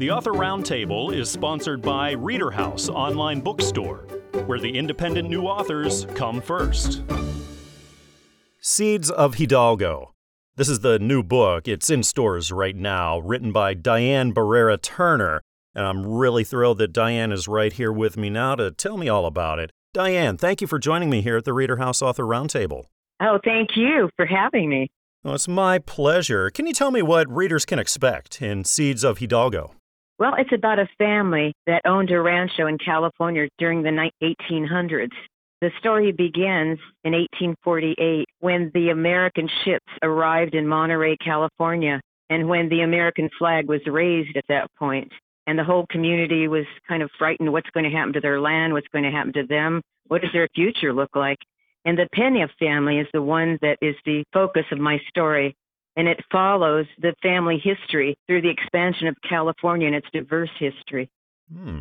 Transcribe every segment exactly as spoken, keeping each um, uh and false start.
The Author Roundtable is sponsored by Reader House Online Bookstore, where the independent new authors come first. Seeds of Hidalgo. This is the new book. It's in stores right now, written by Diane Barrera-Turner. And I'm really thrilled that Diane is right here with me now to tell me all about it. Diane, thank you for joining me here at the Reader House Author Roundtable. Oh, thank you for having me. Well, it's my pleasure. Can you tell me what readers can expect in Seeds of Hidalgo? Well, it's about a family that owned a rancho in California during the eighteen hundreds. The story begins in eighteen forty-eight when the American ships arrived in Monterey, California, and when the American flag was raised at that point. And the whole community was kind of frightened. What's going to happen to their land? What's going to happen to them? What does their future look like? And the Peña family is the one that is the focus of my story. And it follows the family history through the expansion of California and its diverse history. Hmm.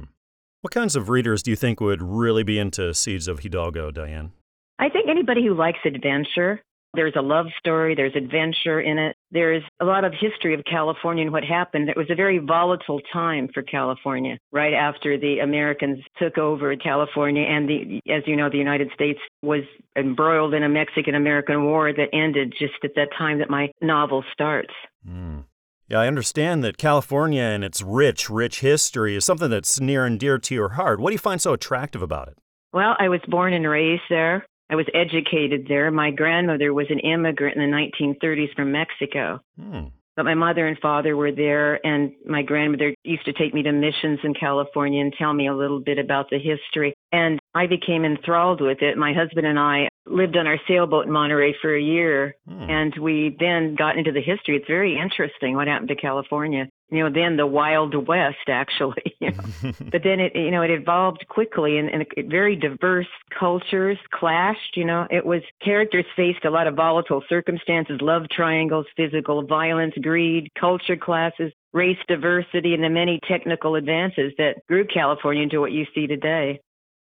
What kinds of readers do you think would really be into Seeds of Hidalgo, Diane? I think anybody who likes adventure. There's a love story. There's adventure in it. There's a lot of history of California and what happened. It was a very volatile time for California right after the Americans took over California. And the, as you know, the United States was embroiled in a Mexican-American war that ended just at that time that my novel starts. Mm. Yeah, I understand that California and its rich, rich history is something that's near and dear to your heart. What do you find so attractive about it? Well, I was born and raised there. I was educated there. My grandmother was an immigrant in the nineteen thirties from Mexico. Hmm. But my mother and father were there, and my grandmother used to take me to missions in California and tell me a little bit about the history. And I became enthralled with it. My husband and I lived on our sailboat in Monterey for a year, hmm. and we then got into the history. It's very interesting what happened to California. You know, then the Wild West, actually. You know. But then, it, you know, it evolved quickly, and, and it, very diverse cultures clashed. You know, it was characters faced a lot of volatile circumstances, love triangles, physical violence, greed, culture classes, race diversity, and the many technical advances that grew California into what you see today.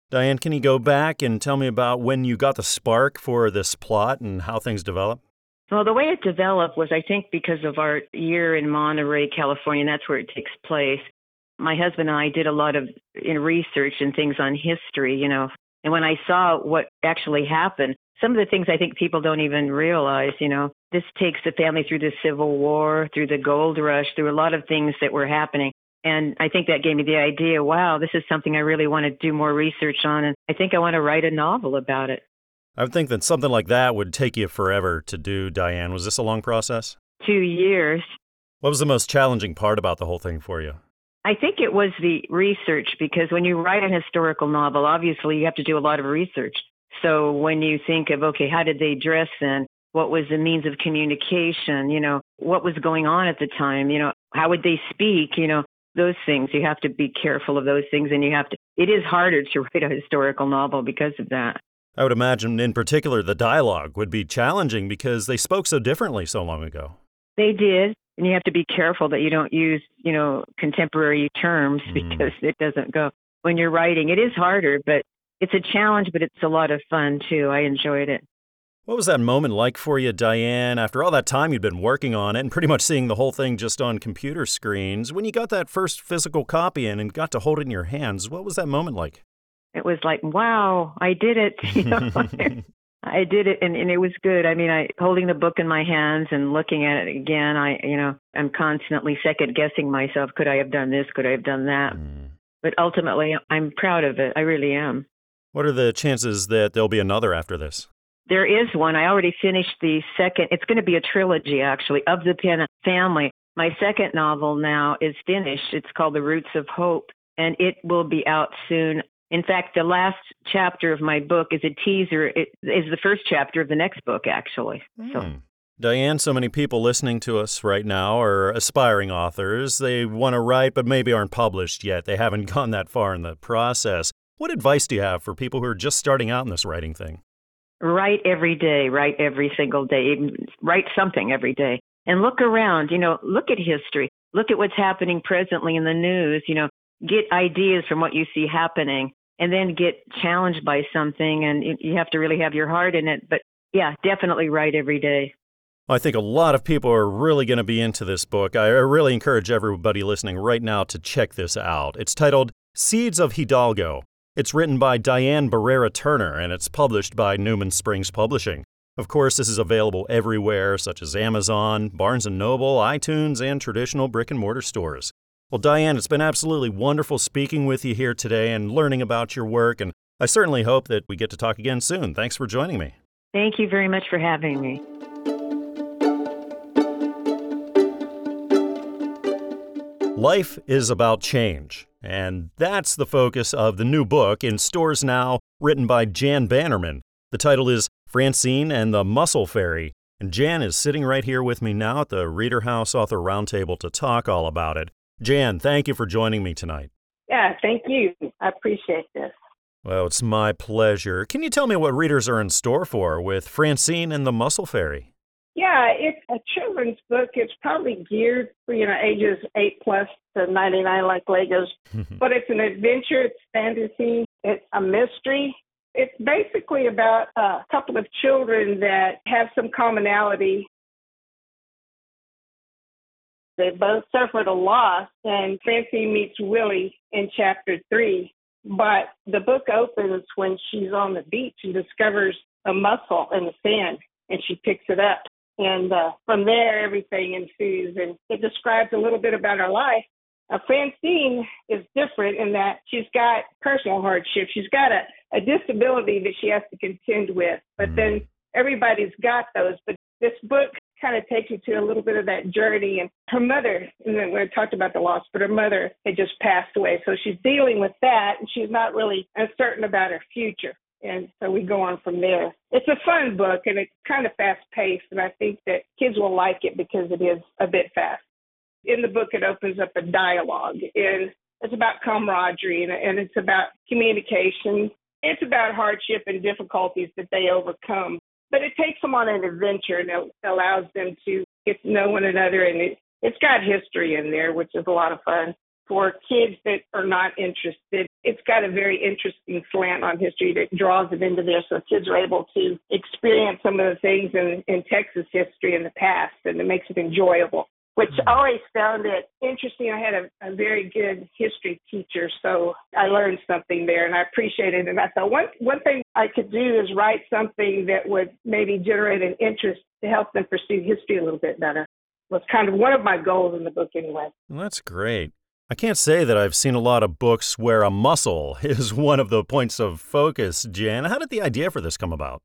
Diane, can you go back and tell me about when you got the spark for this plot and how things developed? Well, the way it developed was, I think, because of our year in Monterey, California, and that's where it takes place. My husband and I did a lot of in research and things on history, you know, and when I saw what actually happened, some of the things I think people don't even realize, you know, this takes the family through the Civil War, through the gold rush, through a lot of things that were happening. And I think that gave me the idea, wow, this is something I really want to do more research on, and I think I want to write a novel about it. I would think that something like that would take you forever to do, Diane. Was this a long process? Two years. What was the most challenging part about the whole thing for you? I think it was the research, because when you write a historical novel, obviously you have to do a lot of research. So when you think of, okay, how did they dress then? What was the means of communication? You know, what was going on at the time? You know, how would they speak? You know, those things. You have to be careful of those things, and you have to, it is harder to write a historical novel because of that. I would imagine, in particular, the dialogue would be challenging because they spoke so differently so long ago. They did, and you have to be careful that you don't use, you know, contemporary terms mm. because it doesn't go. When you're writing, it is harder, but it's a challenge, but it's a lot of fun, too. I enjoyed it. What was that moment like for you, Diane, after all that time you'd been working on it and pretty much seeing the whole thing just on computer screens? When you got that first physical copy in and got to hold it in your hands, what was that moment like? It was like, wow, I did it. You know? I did it, and, and it was good. I mean, I holding the book in my hands and looking at it again, I, you know, I'm constantly second-guessing myself. Could I have done this? Could I have done that? Mm. But ultimately, I'm proud of it. I really am. What are the chances that there'll be another after this? There is one. I already finished the second. It's going to be a trilogy, actually, of the Peña family. My second novel now is finished. It's called The Roots of Hope, and it will be out soon. In fact, the last chapter of my book is a teaser. It is the first chapter of the next book, actually. Mm. So Diane, so many people listening to us right now are aspiring authors. They want to write, but maybe aren't published yet. They haven't gone that far in the process. What advice do you have for people who are just starting out in this writing thing? Write every day, write every single day, even write something every day. And look around, you know, look at history, look at what's happening presently in the news, you know, get ideas from what you see happening, and then get challenged by something. And you have to really have your heart in it. But yeah, definitely write every day. I think a lot of people are really going to be into this book. I really encourage everybody listening right now to check this out. It's titled Seeds of Hidalgo. It's written by Diane Barrera-Turner, and it's published by Newman Springs Publishing. Of course, this is available everywhere, such as Amazon, Barnes and Noble, iTunes, and traditional brick-and-mortar stores. Well, Diane, it's been absolutely wonderful speaking with you here today and learning about your work, and I certainly hope that we get to talk again soon. Thanks for joining me. Thank you very much for having me. Life is about change, and that's the focus of the new book in stores now, written by Jan Bannerman. The title is Francine and the Mussel Fairy, and Jan is sitting right here with me now at the Reader House Author Roundtable to talk all about it. Jan, thank you for joining me tonight. Yeah, thank you. I appreciate this. Well, it's my pleasure. Can you tell me what readers are in store for with Francine and the Mussel Fairy? Yeah, it's a children's book. It's probably geared for, you know, ages eight plus to ninety-nine like Legos. But it's an adventure. It's fantasy. It's a mystery. It's basically about a couple of children that have some commonality. They both suffered a loss, and Francine meets Willie in chapter three. But the book opens when she's on the beach and discovers a mussel in the sand, and she picks it up. And uh, from there, everything ensues. And it describes a little bit about her life. Uh, Francine is different in that she's got personal hardship. She's got a, a disability that she has to contend with. But then everybody's got those. But this book kind of takes you to a little bit of that journey. And her mother, and then we talked about the loss, but her mother had just passed away. So she's dealing with that, and she's not really uncertain about her future. And so we go on from there. It's a fun book, and it's kind of fast-paced, and I think that kids will like it because it is a bit fast. In the book, it opens up a dialogue, and it's about camaraderie, and, and it's about communication. It's about hardship and difficulties that they overcome. But it takes them on an adventure, and it allows them to get to know one another, and it, it's got history in there, which is a lot of fun. For kids that are not interested, it's got a very interesting slant on history that draws it into there, so kids are able to experience some of the things in, in Texas history in the past, and it makes it enjoyable, which I always found it interesting. I had a, a very good history teacher, so I learned something there, and I appreciated it. And I thought one, one thing I could do is write something that would maybe generate an interest to help them pursue history a little bit better. Was kind of one of my goals in the book anyway. Well, that's great. I can't say that I've seen a lot of books where a mussel is one of the points of focus, Jan. How did the idea for this come about?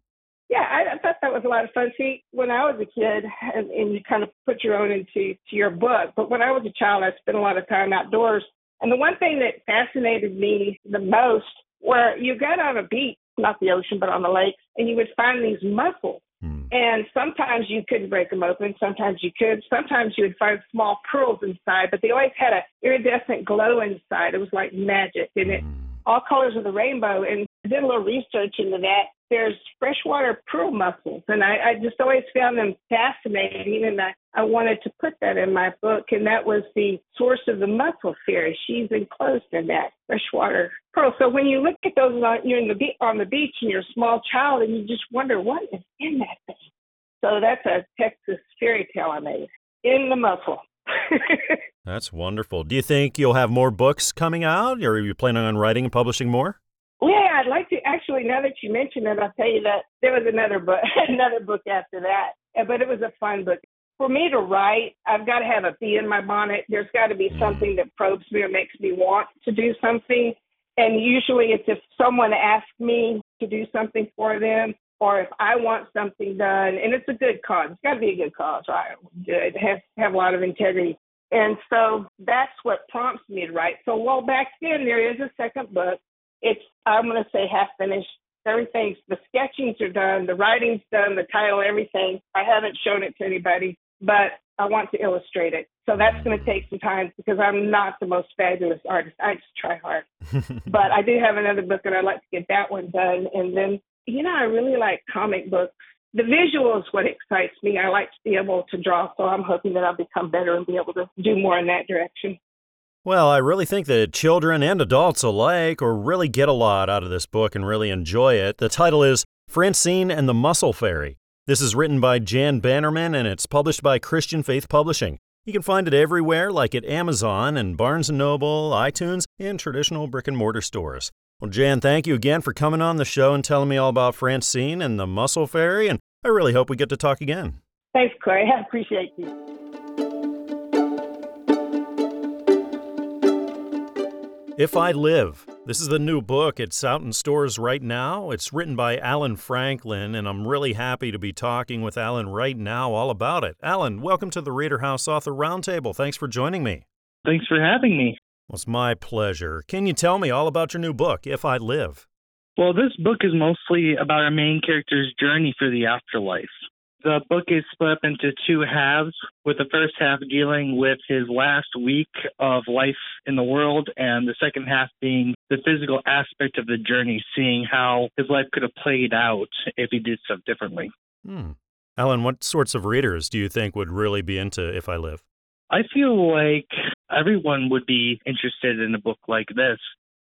Yeah, I, I thought that was a lot of fun. See, when I was a kid, and, and you kind of put your own into to your book, but when I was a child, I spent a lot of time outdoors. And the one thing that fascinated me the most were you got on a beach, not the ocean, but on the lake, and you would find these mussels. Hmm. And sometimes you couldn't break them open. Sometimes you could. Sometimes you would find small pearls inside, but they always had an iridescent glow inside. It was like magic, and it all colors of the rainbow. And I did a little research into that. There's freshwater pearl mussels, and I, I just always found them fascinating, and I, I wanted to put that in my book, and that was the source of the mussel fairy. She's enclosed in that freshwater pearl. So when you look at those on, you're in the be- on the beach and you're a small child, and you just wonder, what is in that thing? So that's a Texas fairy tale I made, in the mussel. That's wonderful. Do you think you'll have more books coming out, or are you planning on writing and publishing more? Yeah, I'd like to. Actually, now that you mention it, I'll tell you that there was another book, another book after that, but it was a fun book. For me to write, I've got to have a bee in my bonnet. There's got to be something that probes me or makes me want to do something. And usually it's if someone asks me to do something for them, or if I want something done, and it's a good cause. It's got to be a good cause, right? Good. It has to have a lot of integrity. And so that's what prompts me to write. So, well, back then, there is a second book. It's, I'm going to say, half finished. Everything's, the sketchings are done, the writing's done, the title, everything. I haven't shown it to anybody, but I want to illustrate it. So that's going to take some time because I'm not the most fabulous artist. I just try hard. But I do have another book, and I'd like to get that one done. And then, you know, I really like comic books. The visual is what excites me. I like to be able to draw, so I'm hoping that I'll become better and be able to do more in that direction. Well, I really think that children and adults alike will really get a lot out of this book and really enjoy it. The title is Francine and the Mussel Fairy. This is written by Jan Bannerman, and it's published by Christian Faith Publishing. You can find it everywhere, like at Amazon and Barnes and Noble, iTunes, and traditional brick-and-mortar stores. Well, Jan, thank you again for coming on the show and telling me all about Francine and the Mussel Fairy, and I really hope we get to talk again. Thanks, Corey. I appreciate you. If I Live. This is the new book. It's out in stores right now. It's written by Alan Franklin, and I'm really happy to be talking with Alan right now all about it. Alan, welcome to the Reader House Author Roundtable. Thanks for joining me. Thanks for having me. Well, it's my pleasure. Can you tell me all about your new book, If I Live? Well, this book is mostly about our main character's journey through the afterlife. The book is split up into two halves, with the first half dealing with his last week of life in the world, and the second half being the physical aspect of the journey, seeing how his life could have played out if he did stuff differently. Hmm. Alan, what sorts of readers do you think would really be into If I Live? I feel like everyone would be interested in a book like this.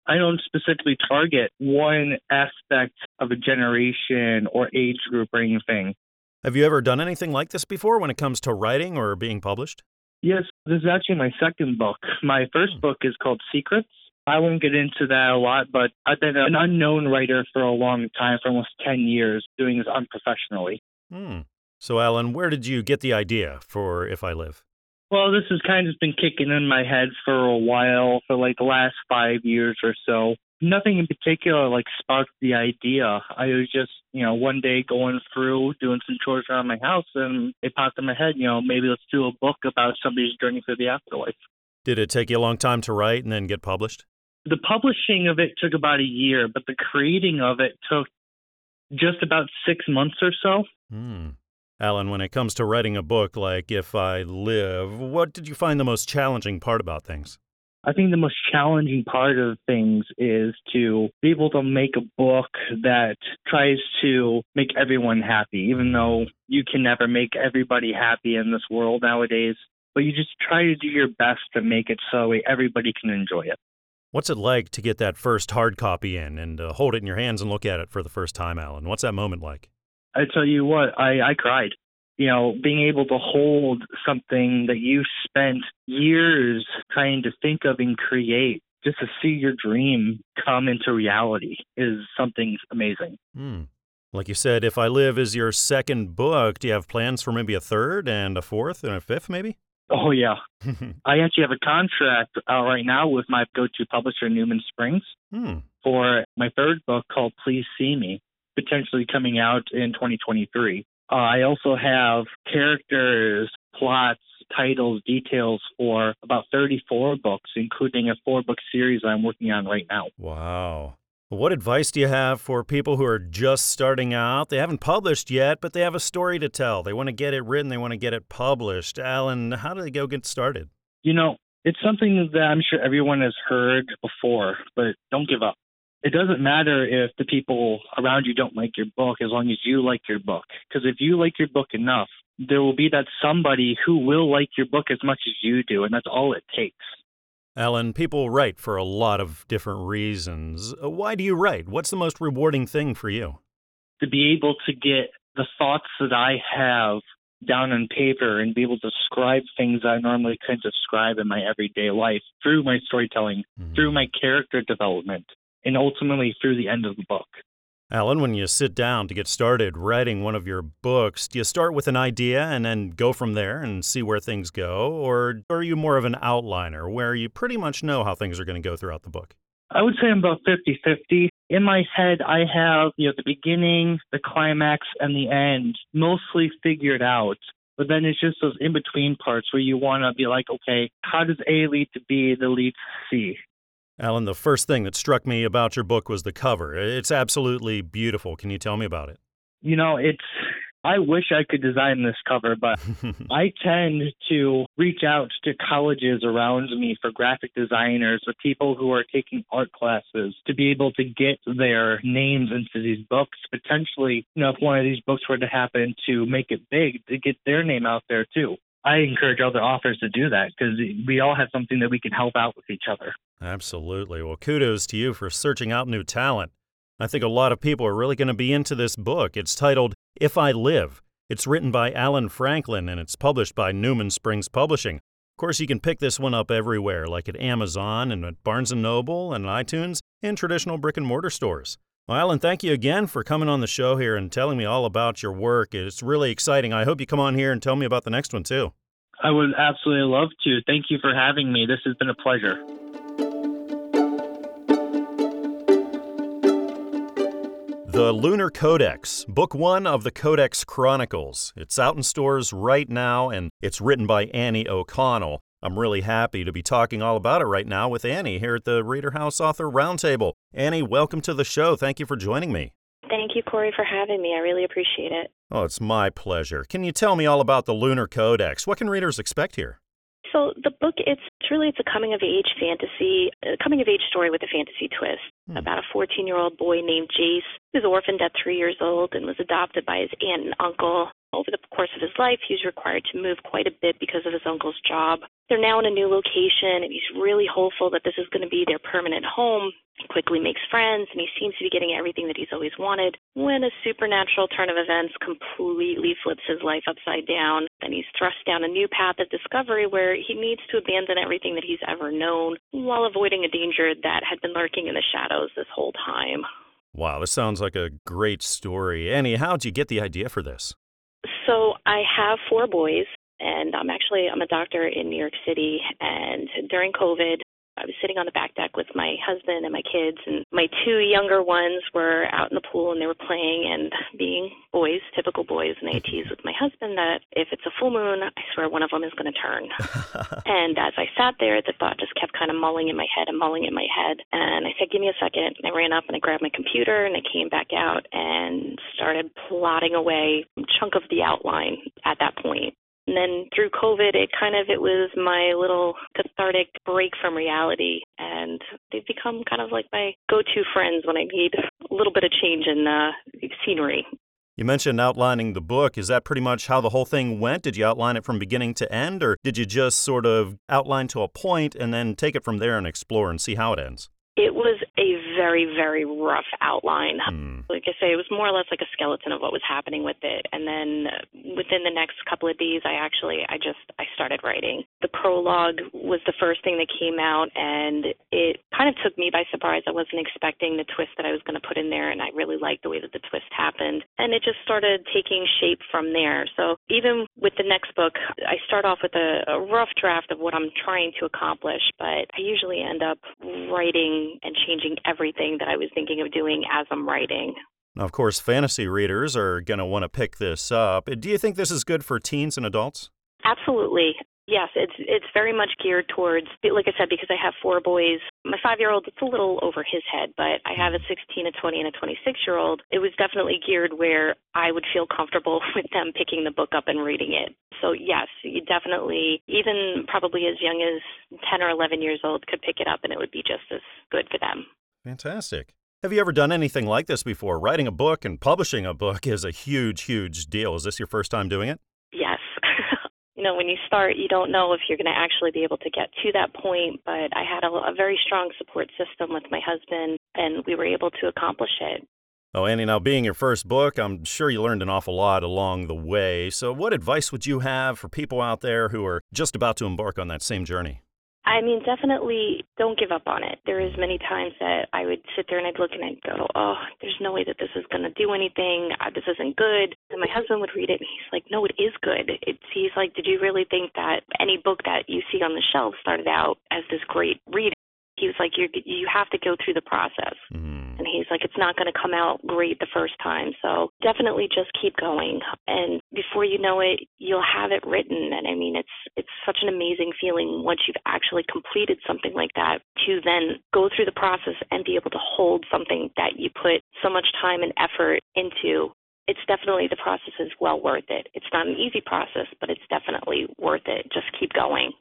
I don't specifically target one aspect of a generation or age group or anything. Have you ever done anything like this before when it comes to writing or being published? Yes, this is actually my second book. My first book is called Secrets. I won't get into that a lot, but I've been an unknown writer for a long time, for almost ten years, doing this unprofessionally. Hmm. So, Alan, where did you get the idea for If I Live? Well, this has kind of been kicking in my head for a while, for like the last five years or so. Nothing in particular, like, sparked the idea. I was just, you know, one day going through, doing some chores around my house, and it popped in my head, you know, maybe let's do a book about somebody's journey through the afterlife. Did it take you a long time to write and then get published? The publishing of it took about a year, but the creating of it took just about six months or so. Mm. Alan, when it comes to writing a book like If I Live, what did you find the most challenging part about things? I think the most challenging part of things is to be able to make a book that tries to make everyone happy, even though you can never make everybody happy in this world nowadays. But you just try to do your best to make it so everybody can enjoy it. What's it like to get that first hard copy in and uh, hold it in your hands and look at it for the first time, Alan? What's that moment like? I tell you what, I, I cried. You know, being able to hold something that you spent years trying to think of and create, just to see your dream come into reality is something amazing. Mm. Like you said, If I Live is your second book. Do you have plans for maybe a third and a fourth and a fifth maybe? Oh, yeah. I actually have a contract uh, right now with my go-to publisher, Newman Springs, mm. for my third book called Please See Me, potentially coming out in twenty twenty-three. Uh, I also have characters, plots, titles, details for about thirty-four books, including a four-book series I'm working on right now. Wow. What advice do you have for people who are just starting out? They haven't published yet, but they have a story to tell. They want to get it written. They want to get it published. Alan, how do they go get started? You know, it's something that I'm sure everyone has heard before, but don't give up. It doesn't matter if the people around you don't like your book, as long as you like your book. Because if you like your book enough, there will be that somebody who will like your book as much as you do, and that's all it takes. Alan, people write for a lot of different reasons. Why do you write? What's the most rewarding thing for you? To be able to get the thoughts that I have down on paper and be able to describe things I normally couldn't describe in my everyday life through my storytelling, mm-hmm. through my character development, and ultimately through the end of the book. Alan, when you sit down to get started writing one of your books, do you start with an idea and then go from there and see where things go? Or are you more of an outliner where you pretty much know how things are going to go throughout the book? I would say I'm about fifty-fifty. In my head, I have, you know, the beginning, the climax, and the end mostly figured out. But then it's just those in-between parts where you want to be like, okay, how does A lead to B that leads to C? Alan, the first thing that struck me about your book was the cover. It's absolutely beautiful. Can you tell me about it? You know, it's... I wish I could design this cover, but I tend to reach out to colleges around me for graphic designers or people who are taking art classes to be able to get their names into these books. Potentially, you know, if one of these books were to happen to make it big, to get their name out there too. I encourage other authors to do that because we all have something that we can help out with each other. Absolutely. Well, kudos to you for searching out new talent. I think a lot of people are really going to be into this book. It's titled If I Live. It's written by Alan Franklin and it's published by Newman Springs Publishing. Of course, you can pick this one up everywhere, like at Amazon and at Barnes and Noble and iTunes and traditional brick and mortar stores. Well, Alan, thank you again for coming on the show here and telling me all about your work. It's really exciting. I hope you come on here and tell me about the next one too. I would absolutely love to. Thank you for having me. This has been a pleasure. The Lunar Codex, Book One of the Codex Chronicles. It's out in stores right now, and it's written by Annie O'Connell. I'm really happy to be talking all about it right now with Annie here at the Reader House Author Roundtable. Annie, welcome to the show. Thank you for joining me. Thank you, Corey, for having me. I really appreciate it. Oh, it's my pleasure. Can you tell me all about the Lunar Codex? What can readers expect here? So the book, it's really it's a coming-of-age fantasy, a coming-of-age story with a fantasy twist hmm. about a fourteen-year-old boy named Jace who's orphaned at three years old and was adopted by his aunt and uncle. Over the course of his life, he's required to move quite a bit because of his uncle's job. They're now in a new location, and he's really hopeful that this is going to be their permanent home. He quickly makes friends, and he seems to be getting everything that he's always wanted when a supernatural turn of events completely flips his life upside down, and he's thrust down a new path of discovery where he needs to abandon everything that he's ever known while avoiding a danger that had been lurking in the shadows this whole time. Wow, this sounds like a great story. Annie, how'd you get the idea for this? So I have four boys, and I'm actually I'm a doctor in New York City, and during COVID, I was sitting on the back deck with my husband and my kids, and my two younger ones were out in the pool, and they were playing, and being boys, typical boys, and I teased with my husband that if it's a full moon, I swear one of them is going to turn. And as I sat there, the thought just kept kind of mulling in my head and mulling in my head, and I said, give me a second, and I ran up, and I grabbed my computer, and I came back out and started plotting away a chunk of the outline at that point. And then through COVID, it kind of, it was my little cathartic break from reality. And they've become kind of like my go-to friends when I need a little bit of change in uh, scenery. You mentioned outlining the book. Is that pretty much how the whole thing went? Did you outline it from beginning to end, or did you just sort of outline to a point and then take it from there and explore and see how it ends? It was a very, very rough outline. Mm. Like I say, it was more or less like a skeleton of what was happening with it. And then within the next couple of days, I actually, I just, I started writing. The prologue was the first thing that came out, and it kind of took me by surprise. I wasn't expecting the twist that I was going to put in there, and I really liked the way that the twist happened. And it just started taking shape from there. So even with the next book, I start off with a, a rough draft of what I'm trying to accomplish, but I usually end up writing and changing everything that I was thinking of doing as I'm writing. Now, of course, fantasy readers are going to want to pick this up. Do you think this is good for teens and adults? Absolutely. Yes, it's it's very much geared towards, like I said, because I have four boys. My five-year-old, it's a little over his head, but I have a sixteen, a twenty, and a twenty-six-year-old. It was definitely geared where I would feel comfortable with them picking the book up and reading it. So yes, you definitely, even probably as young as ten or eleven years old, could pick it up and it would be just as good for them. Fantastic. Have you ever done anything like this before? Writing a book and publishing a book is a huge, huge deal. Is this your first time doing it? Yes. You know, when you start, you don't know if you're going to actually be able to get to that point, but I had a, a very strong support system with my husband, and we were able to accomplish it. Oh, Annie, now being your first book, I'm sure you learned an awful lot along the way. So what advice would you have for people out there who are just about to embark on that same journey? I mean, definitely don't give up on it. There is many times that I would sit there and I'd look and I'd go, oh, there's no way that this is going to do anything. This isn't good. And my husband would read it and he's like, no, it is good. It's, he's like, did you really think that any book that you see on the shelf started out as this great read? He was like, You're, you have to go through the process. Mm. And he's like, it's not going to come out great the first time. So definitely just keep going. And before you know it, you'll have it written. And I mean, it's it's such an amazing feeling once you've actually completed something like that to then go through the process and be able to hold something that you put so much time and effort into. It's definitely, the process is well worth it. It's not an easy process, but it's definitely worth it. Just keep going.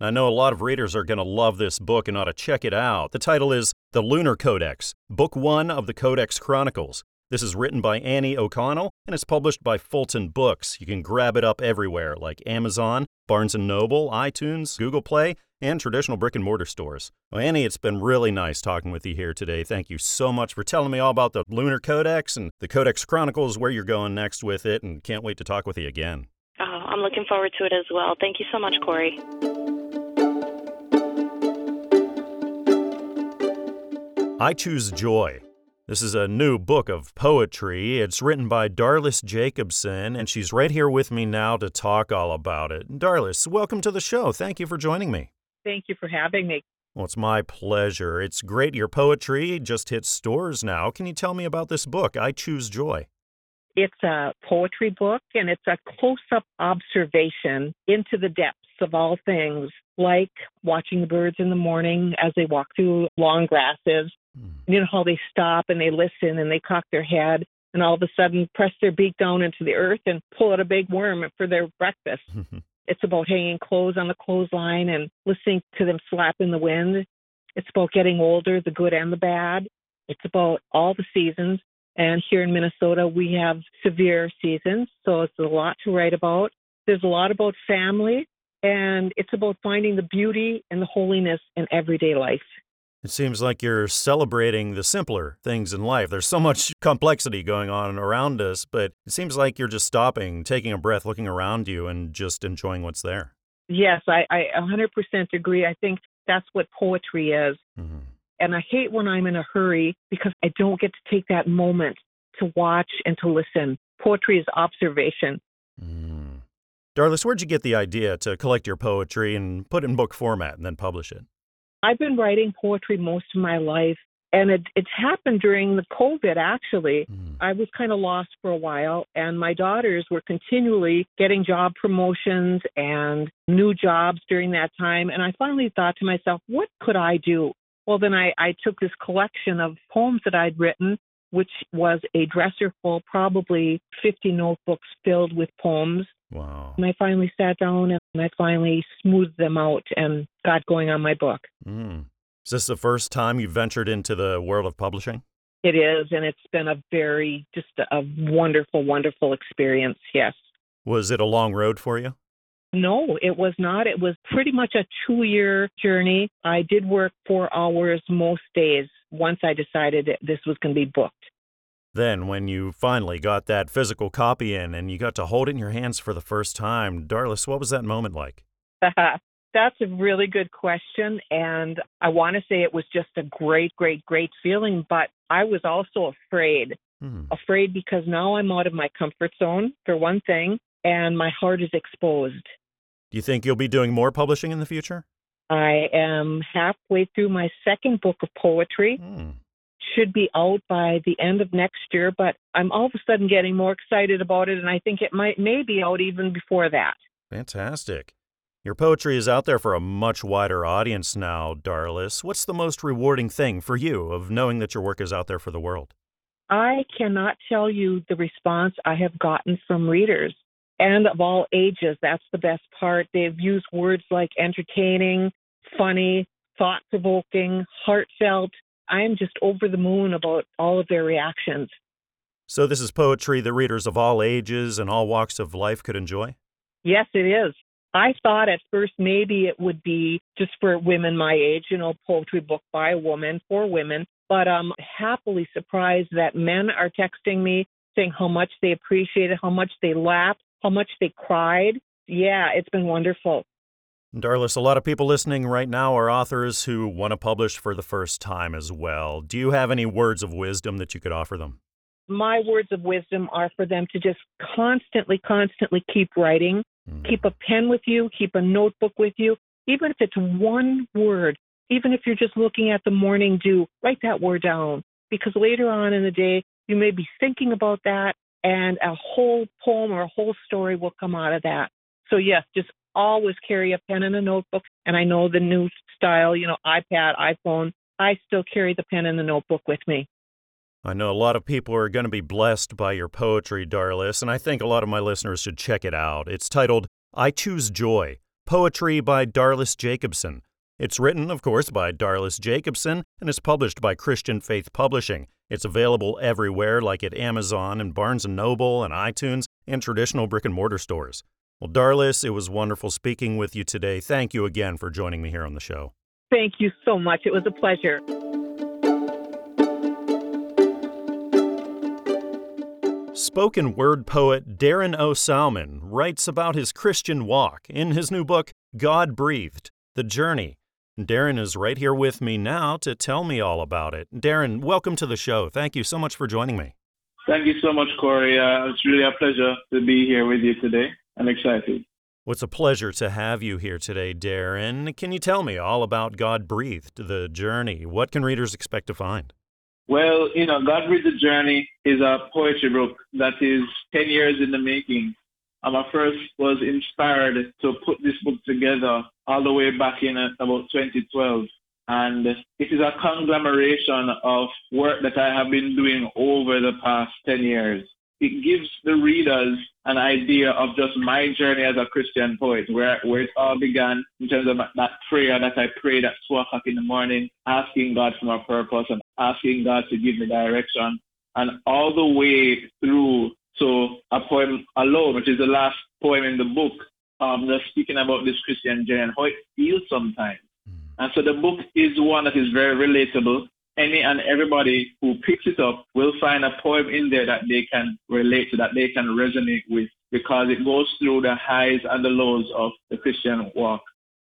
I know a lot of readers are going to love this book and ought to check it out. The title is The Lunar Codex, Book One of the Codex Chronicles. This is written by Annie O'Connell and it's published by Fulton Books. You can grab it up everywhere like Amazon, Barnes and Noble, iTunes, Google Play, and traditional brick and mortar stores. Well, Annie, it's been really nice talking with you here today. Thank you so much for telling me all about the Lunar Codex and the Codex Chronicles, where you're going next with it, and can't wait to talk with you again. Oh, I'm looking forward to it as well. Thank you so much, Corey. I Choose Joy. This is a new book of poetry. It's written by Darlis Jacobson, and she's right here with me now to talk all about it. Darlis, welcome to the show. Thank you for joining me. Thank you for having me. Well, it's my pleasure. It's great. Your poetry just hits stores now. Can you tell me about this book, I Choose Joy? It's a poetry book, and it's a close-up observation into the depths of all things, like watching the birds in the morning as they walk through long grasses. Mm. You know how they stop and they listen and they cock their head and all of a sudden press their beak down into the earth and pull out a big worm for their breakfast. It's about hanging clothes on the clothesline and listening to them slap in the wind. It's about getting older, the good and the bad. It's about all the seasons. And here in Minnesota, we have severe seasons, so it's a lot to write about. There's a lot about family, and it's about finding the beauty and the holiness in everyday life. It seems like you're celebrating the simpler things in life. There's so much complexity going on around us, but it seems like you're just stopping, taking a breath, looking around you, and just enjoying what's there. Yes, I, I one hundred percent agree. I think that's what poetry is. Mm-hmm. And I hate when I'm in a hurry because I don't get to take that moment to watch and to listen. Poetry is observation. Mm. Darlis, where'd you get the idea to collect your poetry and put it in book format and then publish it? I've been writing poetry most of my life, and it, it happened during the COVID, actually. Mm. I was kind of lost for a while, and my daughters were continually getting job promotions and new jobs during that time. And I finally thought to myself, what could I do? Well, then I, I took this collection of poems that I'd written, which was a dresser full, probably fifty notebooks filled with poems. Wow. And I finally sat down and I finally smoothed them out and got going on my book. Mm. Is this the first time you ventured into the world of publishing? It is, and it's been a very, just a wonderful, wonderful experience, yes. Was it a long road for you? No, it was not. It was pretty much a two-year journey. I did work four hours most days once I decided that this was going to be booked. Then when you finally got that physical copy in and you got to hold it in your hands for the first time, Darlis, what was that moment like? That's a really good question. And I want to say it was just a great, great, great feeling. But I was also afraid, hmm. afraid because now I'm out of my comfort zone, for one thing, and my heart is exposed. Do you think you'll be doing more publishing in the future? I am halfway through my second book of poetry. Mm. Should be out by the end of next year, but I'm all of a sudden getting more excited about it, and I think it might may be out even before that. Fantastic. Your poetry is out there for a much wider audience now, Darlis. What's the most rewarding thing for you of knowing that your work is out there for the world? I cannot tell you the response I have gotten from readers. And of all ages, that's the best part. They've used words like entertaining, funny, thought-provoking, heartfelt. I am just over the moon about all of their reactions. So this is poetry that readers of all ages and all walks of life could enjoy? Yes, it is. I thought at first maybe it would be just for women my age, you know, poetry book by a woman for women. But I'm happily surprised that men are texting me saying how much they appreciated, how much they laughed, how much they cried. Yeah, it's been wonderful. Darlis, a lot of people listening right now are authors who want to publish for the first time as well. Do you have any words of wisdom that you could offer them? My words of wisdom are for them to just constantly, constantly keep writing. Mm. Keep a pen with you. Keep a notebook with you. Even if it's one word, even if you're just looking at the morning dew, write that word down. because later on in the day, you may be thinking about that, and a whole poem or a whole story will come out of that. So yes, just always carry a pen and a notebook. And I know the new style, you know, iPad, iPhone, I still carry the pen and the notebook with me. I know a lot of people are going to be blessed by your poetry, Darlis, and I think a lot of my listeners should check it out. It's titled, I Choose Joy, Poetry by Darlis Jacobson. It's written, of course, by Darlis Jacobson, and is published by Christian Faith Publishing. It's available everywhere, like at Amazon and Barnes and Noble and iTunes and traditional brick-and-mortar stores. Well, Darlis, it was wonderful speaking with you today. Thank you again for joining me here on the show. Thank you so much. It was a pleasure. Spoken word poet Darren O. Salmon writes about his Christian walk in his new book, God Breathed, The Journey. Darren is right here with me now to tell me all about it. Darren, welcome to the show. Thank you so much for joining me. Thank you so much, Corey. Uh, it's really a pleasure to be here with you today. I'm excited. Well, it's a pleasure to have you here today, Darren. Can you tell me all about God Breathed, The Journey? What can readers expect to find? Well, you know, God Breathed the Journey is a poetry book that is ten years in the making. Um, I first was inspired to put this book together all the way back in uh, about twenty twelve. And it is a conglomeration of work that I have been doing over the past ten years. It gives the readers an idea of just my journey as a Christian poet, where, where it all began in terms of that prayer that I prayed at two o'clock in the morning, asking God for my purpose and asking God to give me direction, and all the way through to a poem alone, which is the last poem in the book, um, that's speaking about this Christian journey and how it feels sometimes. And so the book is one that is very relatable. Any and everybody who picks it up will find a poem in there that they can relate to, that they can resonate with, because it goes through the highs and the lows of the Christian walk.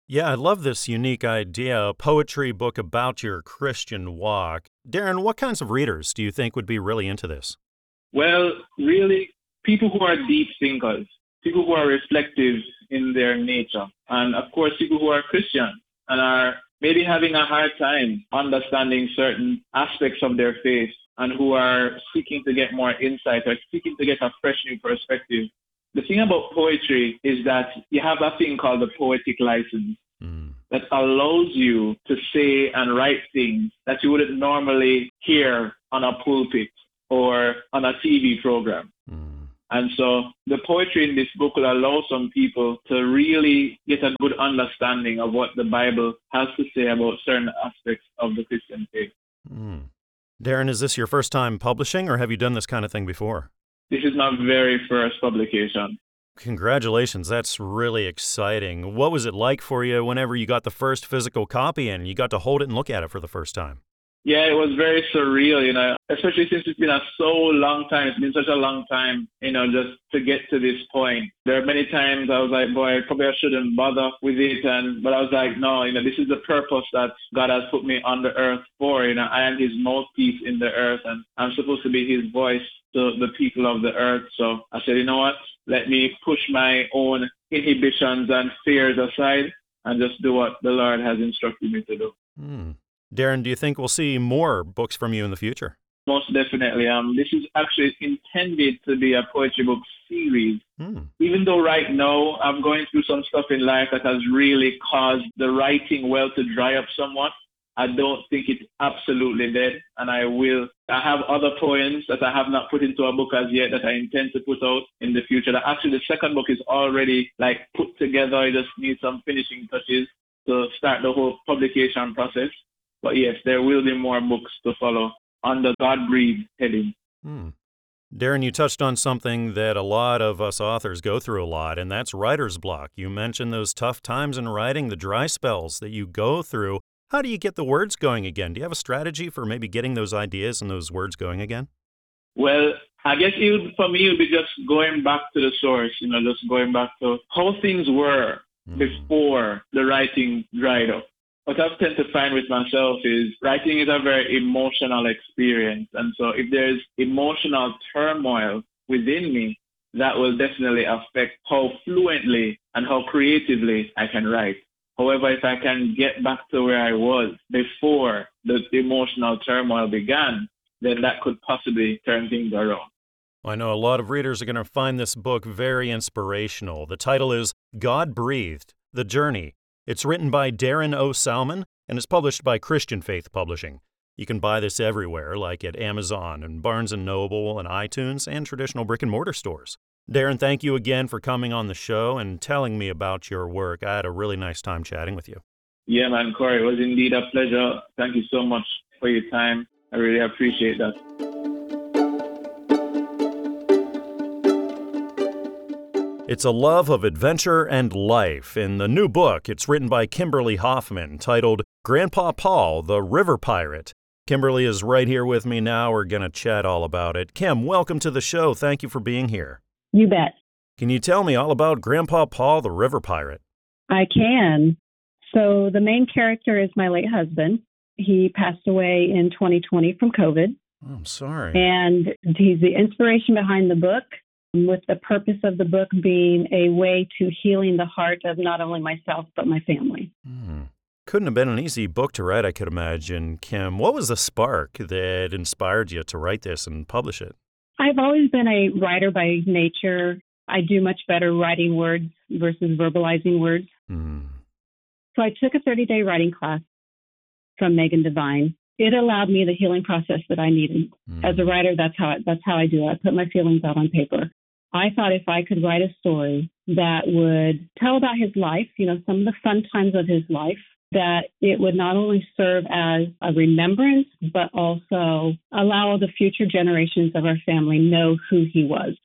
Yeah, I love this unique idea, a poetry book about your Christian walk. Darren, what kinds of readers do you think would be really into this? Well, really, people who are deep thinkers, people who are reflective in their nature, and of course, people who are Christian and are maybe having a hard time understanding certain aspects of their faith and who are seeking to get more insight or seeking to get a fresh new perspective. The thing about poetry is that you have a thing called the poetic license mm. that allows you to say and write things that you wouldn't normally hear on a pulpit or on a T V program. Mm. And so the poetry in this book will allow some people to really get a good understanding of what the Bible has to say about certain aspects of the Christian faith. Mm. Darren, is this your first time publishing, or have you done this kind of thing before? This is my very first publication. Congratulations. That's really exciting. What was it like for you whenever you got the first physical copy and you got to hold it and look at it for the first time? Yeah, it was very surreal, you know, especially since it's been a so long time. It's been such a long time, you know, just to get to this point. There are many times I was like, boy, probably I shouldn't bother with it. And But I was like, no, you know, this is the purpose that God has put me on the earth for. You know, I am his mouthpiece in the earth, and I'm supposed to be his voice to the people of the earth. So I said, you know what, let me push my own inhibitions and fears aside and just do what the Lord has instructed me to do. Mm. Darren, do you think we'll see more books from you in the future? Most definitely. Um, this is actually intended to be a poetry book series. Mm. Even though right now I'm going through some stuff in life that has really caused the writing well to dry up somewhat, I don't think it's absolutely dead, and I will. I have other poems that I have not put into a book as yet that I intend to put out in the future. Actually, the second book is already like put together. I just need some finishing touches to start the whole publication process. But yes, there will be more books to follow under God Breathed heading. Hmm. Darren, you touched on something that a lot of us authors go through a lot, and that's writer's block. You mentioned those tough times in writing, the dry spells that you go through. How do you get the words going again? Do you have a strategy for maybe getting those ideas and those words going again? Well, I guess it would, for me, it would be just going back to the source, you know, just going back to how things were mm. before the writing dried up. What I've tend to find with myself is writing is a very emotional experience. And so if there's emotional turmoil within me, that will definitely affect how fluently and how creatively I can write. However, if I can get back to where I was before the emotional turmoil began, then that could possibly turn things around. I know a lot of readers are going to find this book very inspirational. The title is God Breathed, The Journey. It's written by Darren O. Salmon, and it's published by Christian Faith Publishing. You can buy this everywhere, like at Amazon and Barnes and Noble and iTunes and traditional brick-and-mortar stores. Darren, thank you again for coming on the show and telling me about your work. I had a really nice time chatting with you. Yeah, man, Corey, it was indeed a pleasure. Thank you so much for your time. I really appreciate that. It's a love of adventure and life. In the new book, it's written by Kimberly Hoffman, titled Grandpa Paul, the River Pirate. Kimberly is right here with me now. We're going to chat all about it. Kim, welcome to the show. Thank you for being here. You bet. Can you tell me all about Grandpa Paul, the River Pirate? I can. So the main character is my late husband. He passed away in twenty twenty from COVID. Oh, I'm sorry. And he's the inspiration behind the book, with the purpose of the book being a way to healing the heart of not only myself, but my family. Hmm. Couldn't have been an easy book to write, I could imagine. Kim, what was the spark that inspired you to write this and publish it? I've always been a writer by nature. I do much better writing words versus verbalizing words. Hmm. So I took a thirty-day writing class from Megan Devine. It allowed me the healing process that I needed. Hmm. As a writer, that's how I, that's how I do it. I put my feelings out on paper. I thought if I could write a story that would tell about his life, you know, some of the fun times of his life, that it would not only serve as a remembrance, but also allow the future generations of our family know who he was.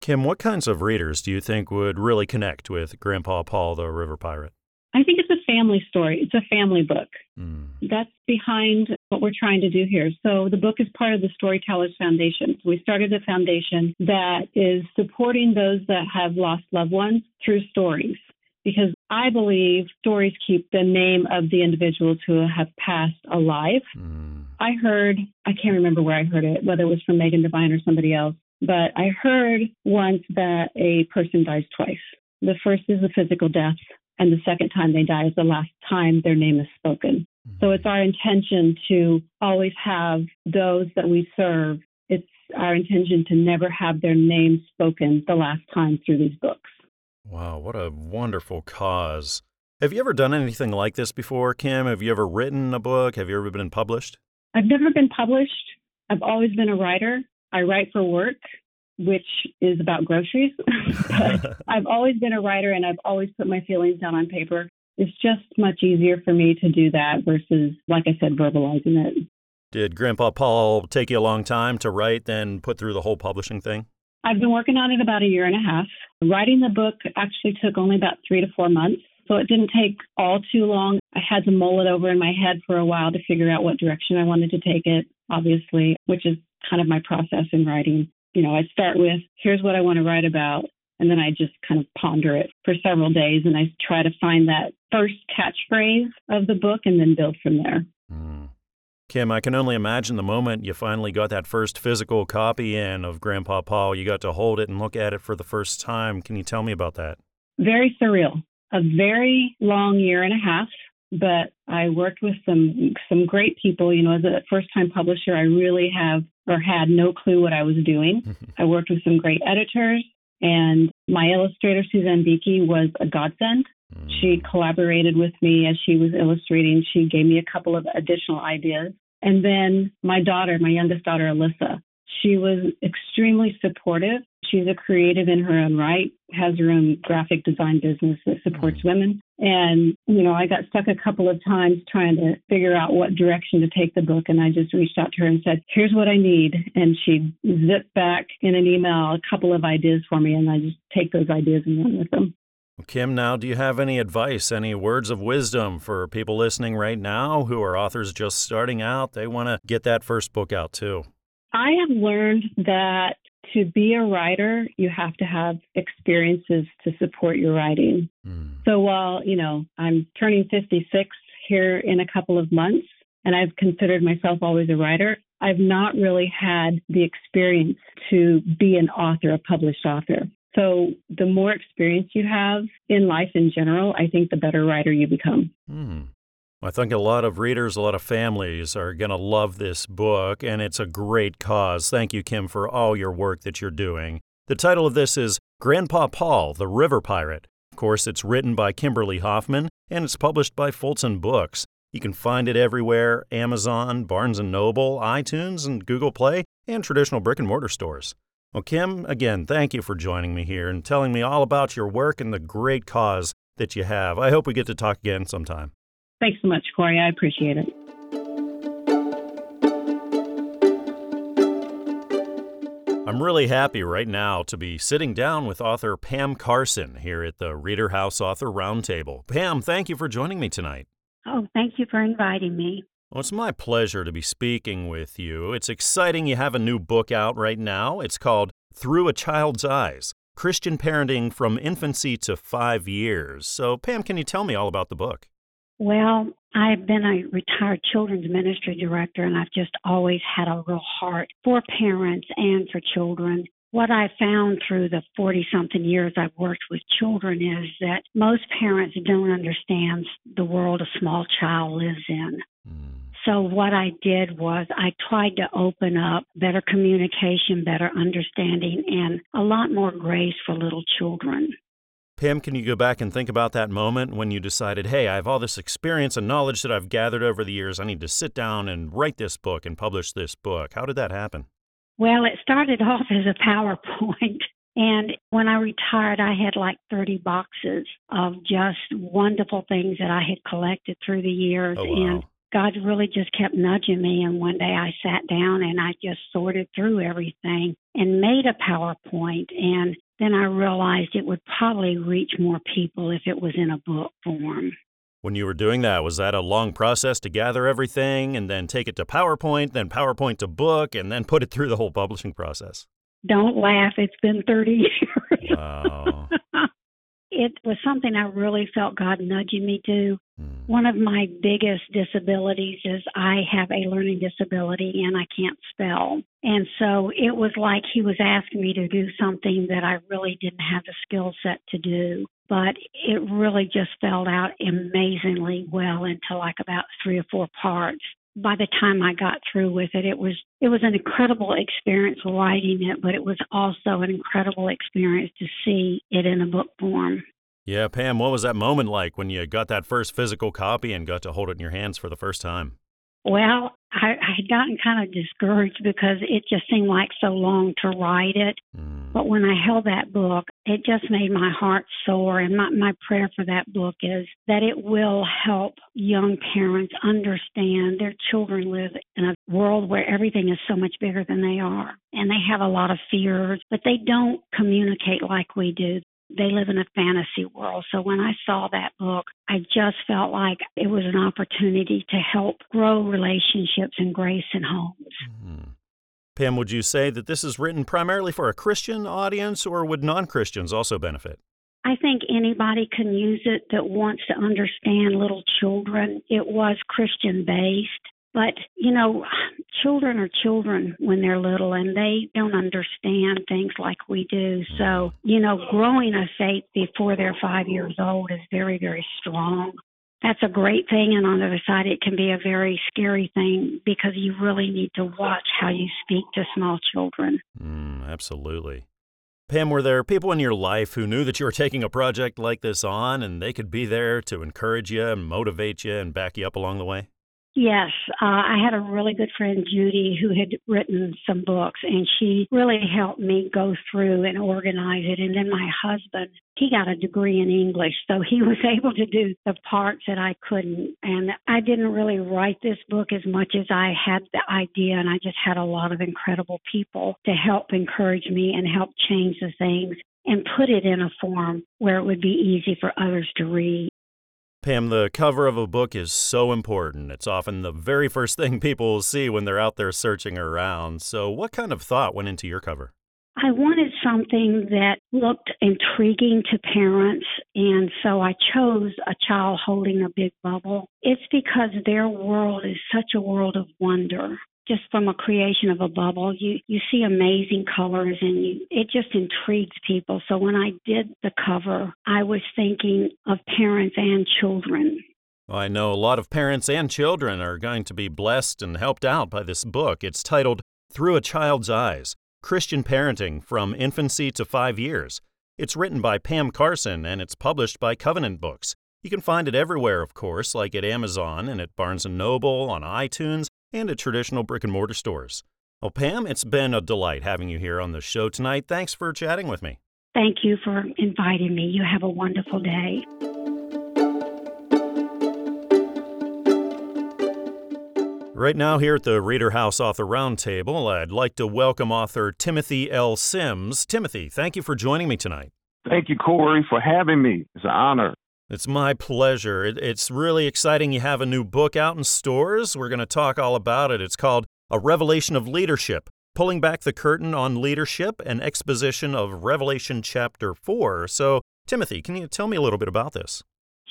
Kim, what kinds of readers do you think would really connect with Grandpa Paul, the River Pirate? I think it's a family story. It's a family book. Mm. That's behind what we're trying to do here. So the book is part of the Storytellers Foundation. We started a foundation that is supporting those that have lost loved ones through stories, because I believe stories keep the name of the individuals who have passed alive. Mm. I heard, I can't remember where I heard it, whether it was from Megan Devine or somebody else, but I heard once that a person dies twice. The first is a physical death, and the second time they die is the last time their name is spoken. So it's our intention to always have those that we serve. It's our intention to never have their name spoken the last time through these books. Wow, what a wonderful cause. Have you ever done anything like this before, Kim? Have you ever written a book? Have you ever been published? I've never been published. I've always been a writer. I write for work, which is about groceries. But I've always been a writer, and I've always put my feelings down on paper. It's just much easier for me to do that versus, like I said, verbalizing it. Did Grandpa Paul take you a long time to write, then put through the whole publishing thing? I've been working on it about a year and a half. Writing the book actually took only about three to four months, so it didn't take all too long. I had to mull it over in my head for a while to figure out what direction I wanted to take it, obviously, which is kind of my process in writing. You know, I start with, here's what I want to write about, and then I just kind of ponder it for several days, and I try to find that first catchphrase of the book and then build from there. Mm. Kim, I can only imagine the moment you finally got that first physical copy in of Grandpa Paul. You got to hold it and look at it for the first time. Can you tell me about that? Very surreal. A very long year and a half, but I worked with some some great people. You know, as a first-time publisher, I really have or had no clue what I was doing. I worked with some great editors. And my illustrator, Suzanne Beakey, was a godsend. She collaborated with me as she was illustrating. She gave me a couple of additional ideas. And then my daughter, my youngest daughter, Alyssa, she was extremely supportive. She's a creative in her own right, has her own graphic design business that supports women. And, you know, I got stuck a couple of times trying to figure out what direction to take the book. And I just reached out to her and said, here's what I need. And she zipped back in an email a couple of ideas for me. And I just take those ideas and run with them. Well, Kim, now, do you have any advice, any words of wisdom for people listening right now who are authors just starting out? They want to get that first book out, too. I have learned that to be a writer, you have to have experiences to support your writing. Mm. So while, you know, I'm turning fifty-six here in a couple of months, and I've considered myself always a writer, I've not really had the experience to be an author, a published author. So the more experience you have in life in general, I think the better writer you become. Mm. I think a lot of readers, a lot of families are going to love this book, and it's a great cause. Thank you, Kim, for all your work that you're doing. The title of this is Grandpa Paul, the River Pirate. Of course, it's written by Kimberly Hoffman, and it's published by Fulton Books. You can find it everywhere, Amazon, Barnes and Noble, iTunes, and Google Play, and traditional brick-and-mortar stores. Well, Kim, again, thank you for joining me here and telling me all about your work and the great cause that you have. I hope we get to talk again sometime. Thanks so much, Corey. I appreciate it. I'm really happy right now to be sitting down with author Pam Carson here at the Reader House Author Roundtable. Pam, thank you for joining me tonight. Oh, thank you for inviting me. Well, it's my pleasure to be speaking with you. It's exciting you have a new book out right now. It's called Through a Child's Eyes, Christian Parenting from Infancy to Five Years. So, Pam, can you tell me all about the book? Well, I've been a retired children's ministry director, and I've just always had a real heart for parents and for children. What I found through the forty-something years I've worked with children is that most parents don't understand the world a small child lives in. Mm. So what I did was I tried to open up better communication, better understanding, and a lot more grace for little children. Pam, can you go back and think about that moment when you decided, hey, I have all this experience and knowledge that I've gathered over the years. I need to sit down and write this book and publish this book. How did that happen? Well, it started off as a PowerPoint. And when I retired, I had like thirty boxes of just wonderful things that I had collected through the years. Oh, wow. And God really just kept nudging me. And one day I sat down and I just sorted through everything and made a PowerPoint. And then I realized it would probably reach more people if it was in a book form. When you were doing that, was that a long process to gather everything and then take it to PowerPoint, then PowerPoint to book, and then put it through the whole publishing process? Don't laugh. It's been thirty years. Wow. It was something I really felt God nudging me to. Mm. One of my biggest disabilities is I have a learning disability and I can't spell. And so it was like he was asking me to do something that I really didn't have the skill set to do. But it really just fell out amazingly well into like about three or four parts. By the time I got through with it, it was it was an incredible experience writing it, but it was also an incredible experience to see it in a book form. Yeah, Pam, what was that moment like when you got that first physical copy and got to hold it in your hands for the first time? Well, I, I had gotten kind of discouraged because it just seemed like so long to write it. Mm. But when I held that book, it just made my heart soar. And my, my prayer for that book is that it will help young parents understand their children live in a world where everything is so much bigger than they are. And they have a lot of fears, but they don't communicate like we do. They live in a fantasy world. So when I saw that book, I just felt like it was an opportunity to help grow relationships and grace in homes. Mm-hmm. Pam, would you say that this is written primarily for a Christian audience, or would non-Christians also benefit? I think anybody can use it that wants to understand little children. It was Christian-based. But, you know, children are children when they're little, and they don't understand things like we do. So, you know, growing a faith before they're five years old is very, very strong. That's a great thing. And on the other side, it can be a very scary thing because you really need to watch how you speak to small children. Mm, absolutely. Pam, were there people in your life who knew that you were taking a project like this on and they could be there to encourage you and motivate you and back you up along the way? Yes, uh, I had a really good friend, Judy, who had written some books, and she really helped me go through and organize it. And then my husband, he got a degree in English, so he was able to do the parts that I couldn't. And I didn't really write this book as much as I had the idea, and I just had a lot of incredible people to help encourage me and help change the things and put it in a form where it would be easy for others to read. Pam, the cover of a book is so important. It's often the very first thing people see when they're out there searching around. So what kind of thought went into your cover? I wanted something that looked intriguing to parents, and so I chose a child holding a big bubble. It's because their world is such a world of wonder. Just from a creation of a bubble, you, you see amazing colors, and you, it just intrigues people. So when I did the cover, I was thinking of parents and children. Well, I know a lot of parents and children are going to be blessed and helped out by this book. It's titled Through a Child's Eyes, Christian Parenting from Infancy to Five Years. It's written by Pam Carson, and it's published by Covenant Books. You can find it everywhere, of course, like at Amazon and at Barnes and Noble, on iTunes, and at traditional brick-and-mortar stores. Well, Pam, it's been a delight having you here on the show tonight. Thanks for chatting with me. Thank you for inviting me. You have a wonderful day. Right now here at the Reader House Author Roundtable, I'd like to welcome author Timothy L. Sims. Timothy, thank you for joining me tonight. Thank you, Corey, for having me. It's an honor. It's my pleasure. It, it's really exciting you have a new book out in stores. We're going to talk all about it. It's called A Revelation of Leadership, Pulling Back the Curtain on Leadership, an Exposition of Revelation Chapter four. So, Timothy, can you tell me a little bit about this?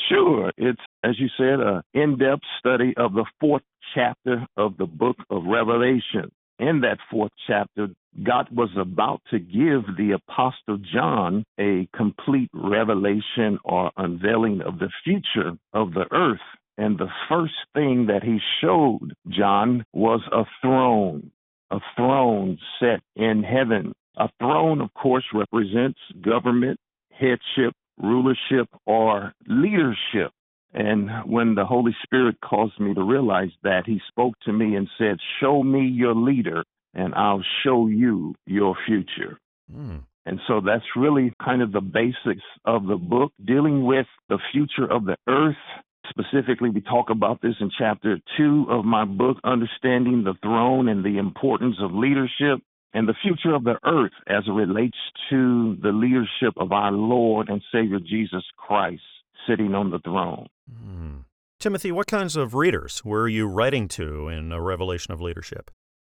Sure. It's, as you said, an in-depth study of the fourth chapter of the book of Revelation. In that fourth chapter, God was about to give the Apostle John a complete revelation or unveiling of the future of the earth. And the first thing that he showed John was a throne, a throne set in heaven. A throne, of course, represents government, headship, rulership, or leadership. And when the Holy Spirit caused me to realize that, he spoke to me and said, "Show me your leader, and I'll show you your future." Mm. And so that's really kind of the basics of the book, dealing with the future of the earth. Specifically, we talk about this in chapter two of my book, Understanding the Throne and the Importance of Leadership, and the future of the earth as it relates to the leadership of our Lord and Savior Jesus Christ sitting on the throne. Mm. Timothy, what kinds of readers were you writing to in A Revelation of Leadership?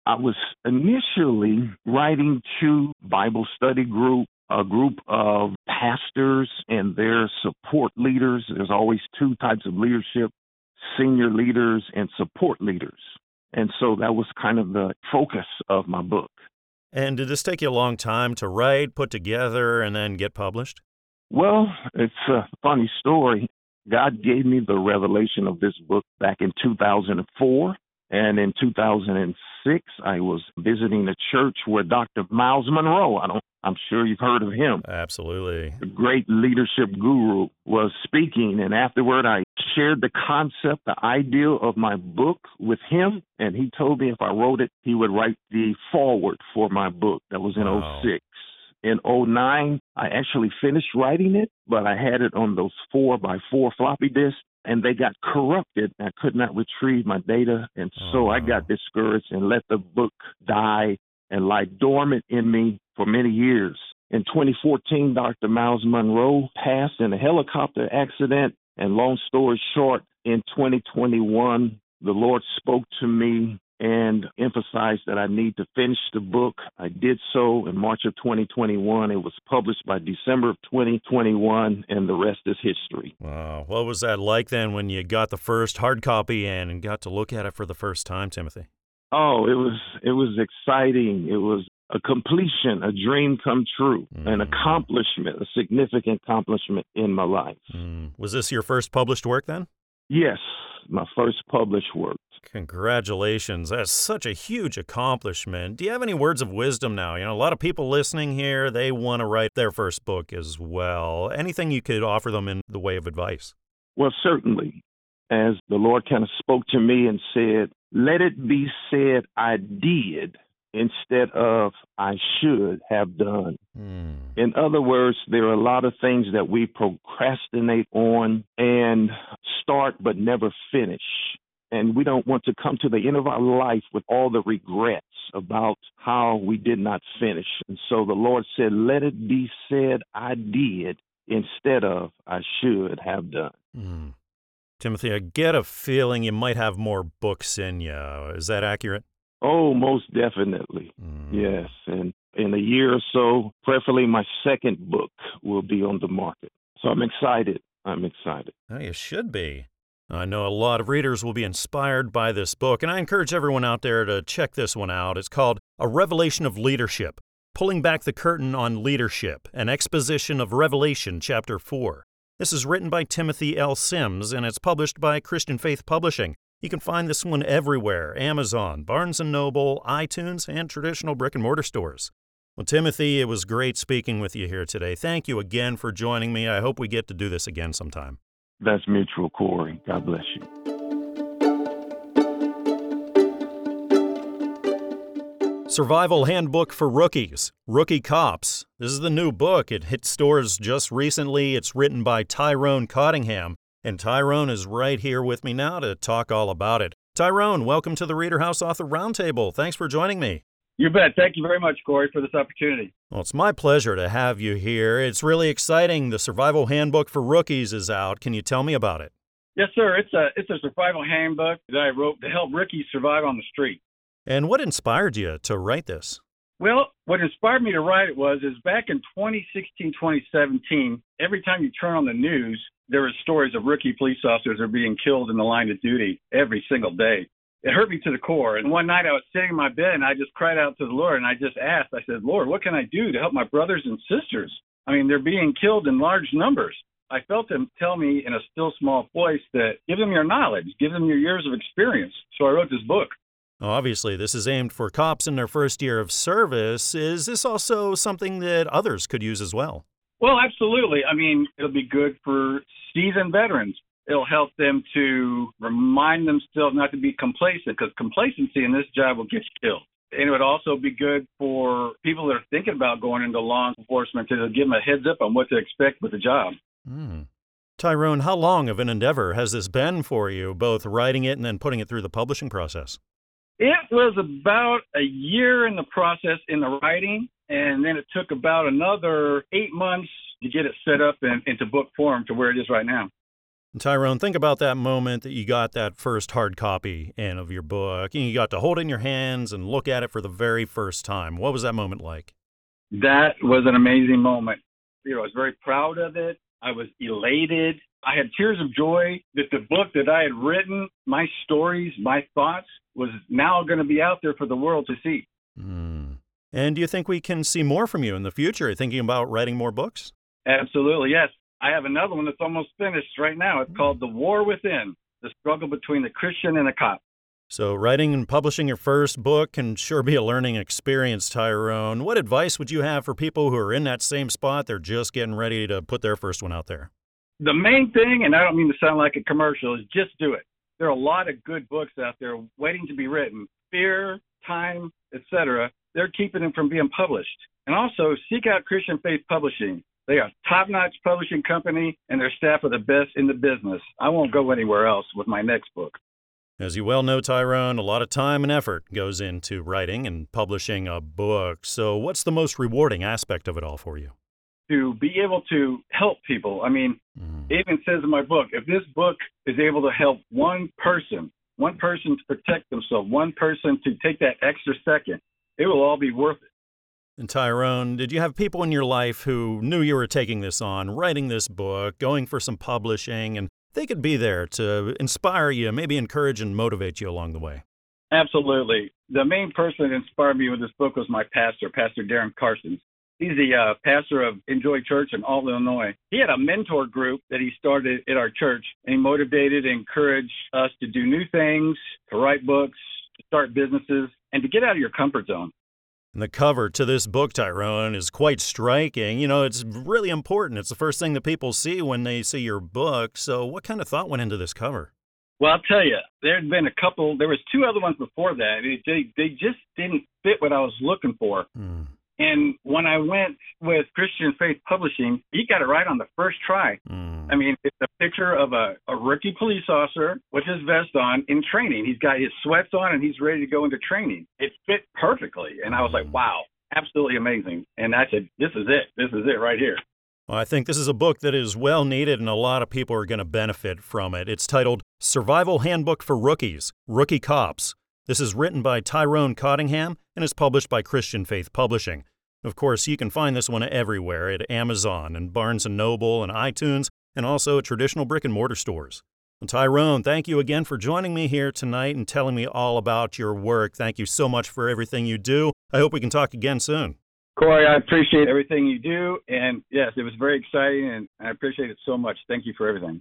I was initially writing to Bible study group, a group of pastors and their support leaders. There's always two types of leadership, senior leaders and support leaders. And so that was kind of the focus of my book. And did this take you a long time to write, put together, and then get published? Well, it's a funny story. God gave me the revelation of this book back in two thousand four. And in two thousand six, I was visiting a church where Doctor Myles Munroe, I don't, I'm sure you've heard of him. Absolutely. The great leadership guru was speaking. And afterward, I shared the concept, the idea of my book with him. And he told me if I wrote it, he would write the foreword for my book. That was in wow. oh six. In oh nine, I actually finished writing it, but I had it on those four by four floppy disks. And they got corrupted. I could not retrieve my data. And so oh. I got discouraged and let the book die and lie dormant in me for many years. In twenty fourteen, Doctor Myles Munroe passed in a helicopter accident. And long story short, in twenty twenty-one, the Lord spoke to me and emphasized that I need to finish the book. I did so in March of twenty twenty-one. It was published by December of twenty twenty-one, and the rest is history. Wow. What was that like then when you got the first hard copy in and got to look at it for the first time, Timothy? Oh, it was it was exciting. It was a completion, a dream come true, mm. an accomplishment, a significant accomplishment in my life. Mm. Was this your first published work then? Yes, my first published work. Congratulations. That's such a huge accomplishment. Do you have any words of wisdom now? You know, a lot of people listening here, they want to write their first book as well. Anything you could offer them in the way of advice? Well, certainly. As the Lord kind of spoke to me and said, let it be said I did instead of I should have done. Mm. In other words, there are a lot of things that we procrastinate on and start but never finish. And we don't want to come to the end of our life with all the regrets about how we did not finish. And so the Lord said, let it be said I did instead of I should have done. Mm. Timothy, I get a feeling you might have more books in you. Is that accurate? Oh, most definitely. Mm. Yes. And in a year or so, preferably my second book will be on the market. So I'm excited. I'm excited. Oh, you should be. I know a lot of readers will be inspired by this book, and I encourage everyone out there to check this one out. It's called A Revelation of Leadership, Pulling Back the Curtain on Leadership, an Exposition of Revelation, Chapter four. This is written by Timothy L. Sims, and it's published by Christian Faith Publishing. You can find this one everywhere: Amazon, Barnes and Noble, iTunes, and traditional brick-and-mortar stores. Well, Timothy, it was great speaking with you here today. Thank you again for joining me. I hope we get to do this again sometime. That's mutual, Corey. God bless you. Survival Handbook for Rookies, Rookie Cops. This is the new book. It hit stores just recently. It's written by Tyrone Cottingham, and Tyrone is right here with me now to talk all about it. Tyrone, welcome to the Reader House Author Roundtable. Thanks for joining me. You bet. Thank you very much, Corey, for this opportunity. Well, it's my pleasure to have you here. It's really exciting. The Survival Handbook for Rookies is out. Can you tell me about it? Yes, sir. It's a, it's a survival handbook that I wrote to help rookies survive on the street. And what inspired you to write this? Well, what inspired me to write it was, is back in twenty sixteen, twenty seventeen, every time you turn on the news, there were stories of rookie police officers are being killed in the line of duty every single day. It hurt me to the core. And one night I was sitting in my bed and I just cried out to the Lord. And I just asked, I said, Lord, what can I do to help my brothers and sisters? I mean, they're being killed in large numbers. I felt him tell me in a still small voice that give them your knowledge, give them your years of experience. So I wrote this book. Obviously, this is aimed for cops in their first year of service. Is this also something that others could use as well? Well, absolutely. I mean, it'll be good for seasoned veterans. It'll help them to remind themselves not to be complacent, because complacency in this job will get you killed. And it would also be good for people that are thinking about going into law enforcement to give them a heads up on what to expect with the job. Mm. Tyrone, how long of an endeavor has this been for you, both writing it and then putting it through the publishing process? It was about a year in the process in the writing, and then it took about another eight months to get it set up and into book form to where it is right now. Tyrone, think about that moment that you got that first hard copy in of your book, and you got to hold it in your hands and look at it for the very first time. What was that moment like? That was an amazing moment. You know, I was very proud of it. I was elated. I had tears of joy that the book that I had written, my stories, my thoughts, was now going to be out there for the world to see. Mm. And do you think we can see more from you in the future, thinking about writing more books? Absolutely, yes. I have another one that's almost finished right now. It's called The War Within, The Struggle Between the Christian and the Cop. So writing and publishing your first book can sure be a learning experience, Tyrone. What advice would you have for people who are in that same spot? They're just getting ready to put their first one out there. The main thing, and I don't mean to sound like a commercial, is just do it. There are a lot of good books out there waiting to be written. Fear, Time, et cetera. They're keeping them from being published. And also, seek out Christian Faith Publishing. They are a top-notch publishing company, and their staff are the best in the business. I won't go anywhere else with my next book. As you well know, Tyrone, a lot of time and effort goes into writing and publishing a book. So what's the most rewarding aspect of it all for you? To be able to help people. I mean, mm. it even says in my book, if this book is able to help one person, one person to protect themselves, one person to take that extra second, it will all be worth it. And Tyrone, did you have people in your life who knew you were taking this on, writing this book, going for some publishing, and they could be there to inspire you, maybe encourage and motivate you along the way? Absolutely. The main person that inspired me with this book was my pastor, Pastor Darren Carson. He's the uh, pastor of Enjoy Church in Alton, Illinois. He had a mentor group that he started at our church, and he motivated and encouraged us to do new things, to write books, to start businesses, and to get out of your comfort zone. And the cover to this book, Tyrone, is quite striking. You know, it's really important. It's the first thing that people see when they see your book. So what kind of thought went into this cover? Well, I'll tell you, there had been a couple. There was two other ones before that. It, they, they just didn't fit what I was looking for. Hmm. And when I went with Christian Faith Publishing, he got it right on the first try. Mm. I mean, it's a picture of a, a rookie police officer with his vest on in training. He's got his sweats on, and he's ready to go into training. It fit perfectly. And I was like, wow, absolutely amazing. And I said, this is it. This is it right here. Well, I think this is a book that is well needed, and a lot of people are going to benefit from it. It's titled Survival Handbook for Rookies, Rookie Cops. This is written by Tyrone Cottingham and is published by Christian Faith Publishing. Of course, you can find this one everywhere at Amazon and Barnes and Noble and iTunes, and also at traditional brick-and-mortar stores. And Tyrone, thank you again for joining me here tonight and telling me all about your work. Thank you so much for everything you do. I hope we can talk again soon. Corey, I appreciate everything you do. And yes, it was very exciting, and I appreciate it so much. Thank you for everything.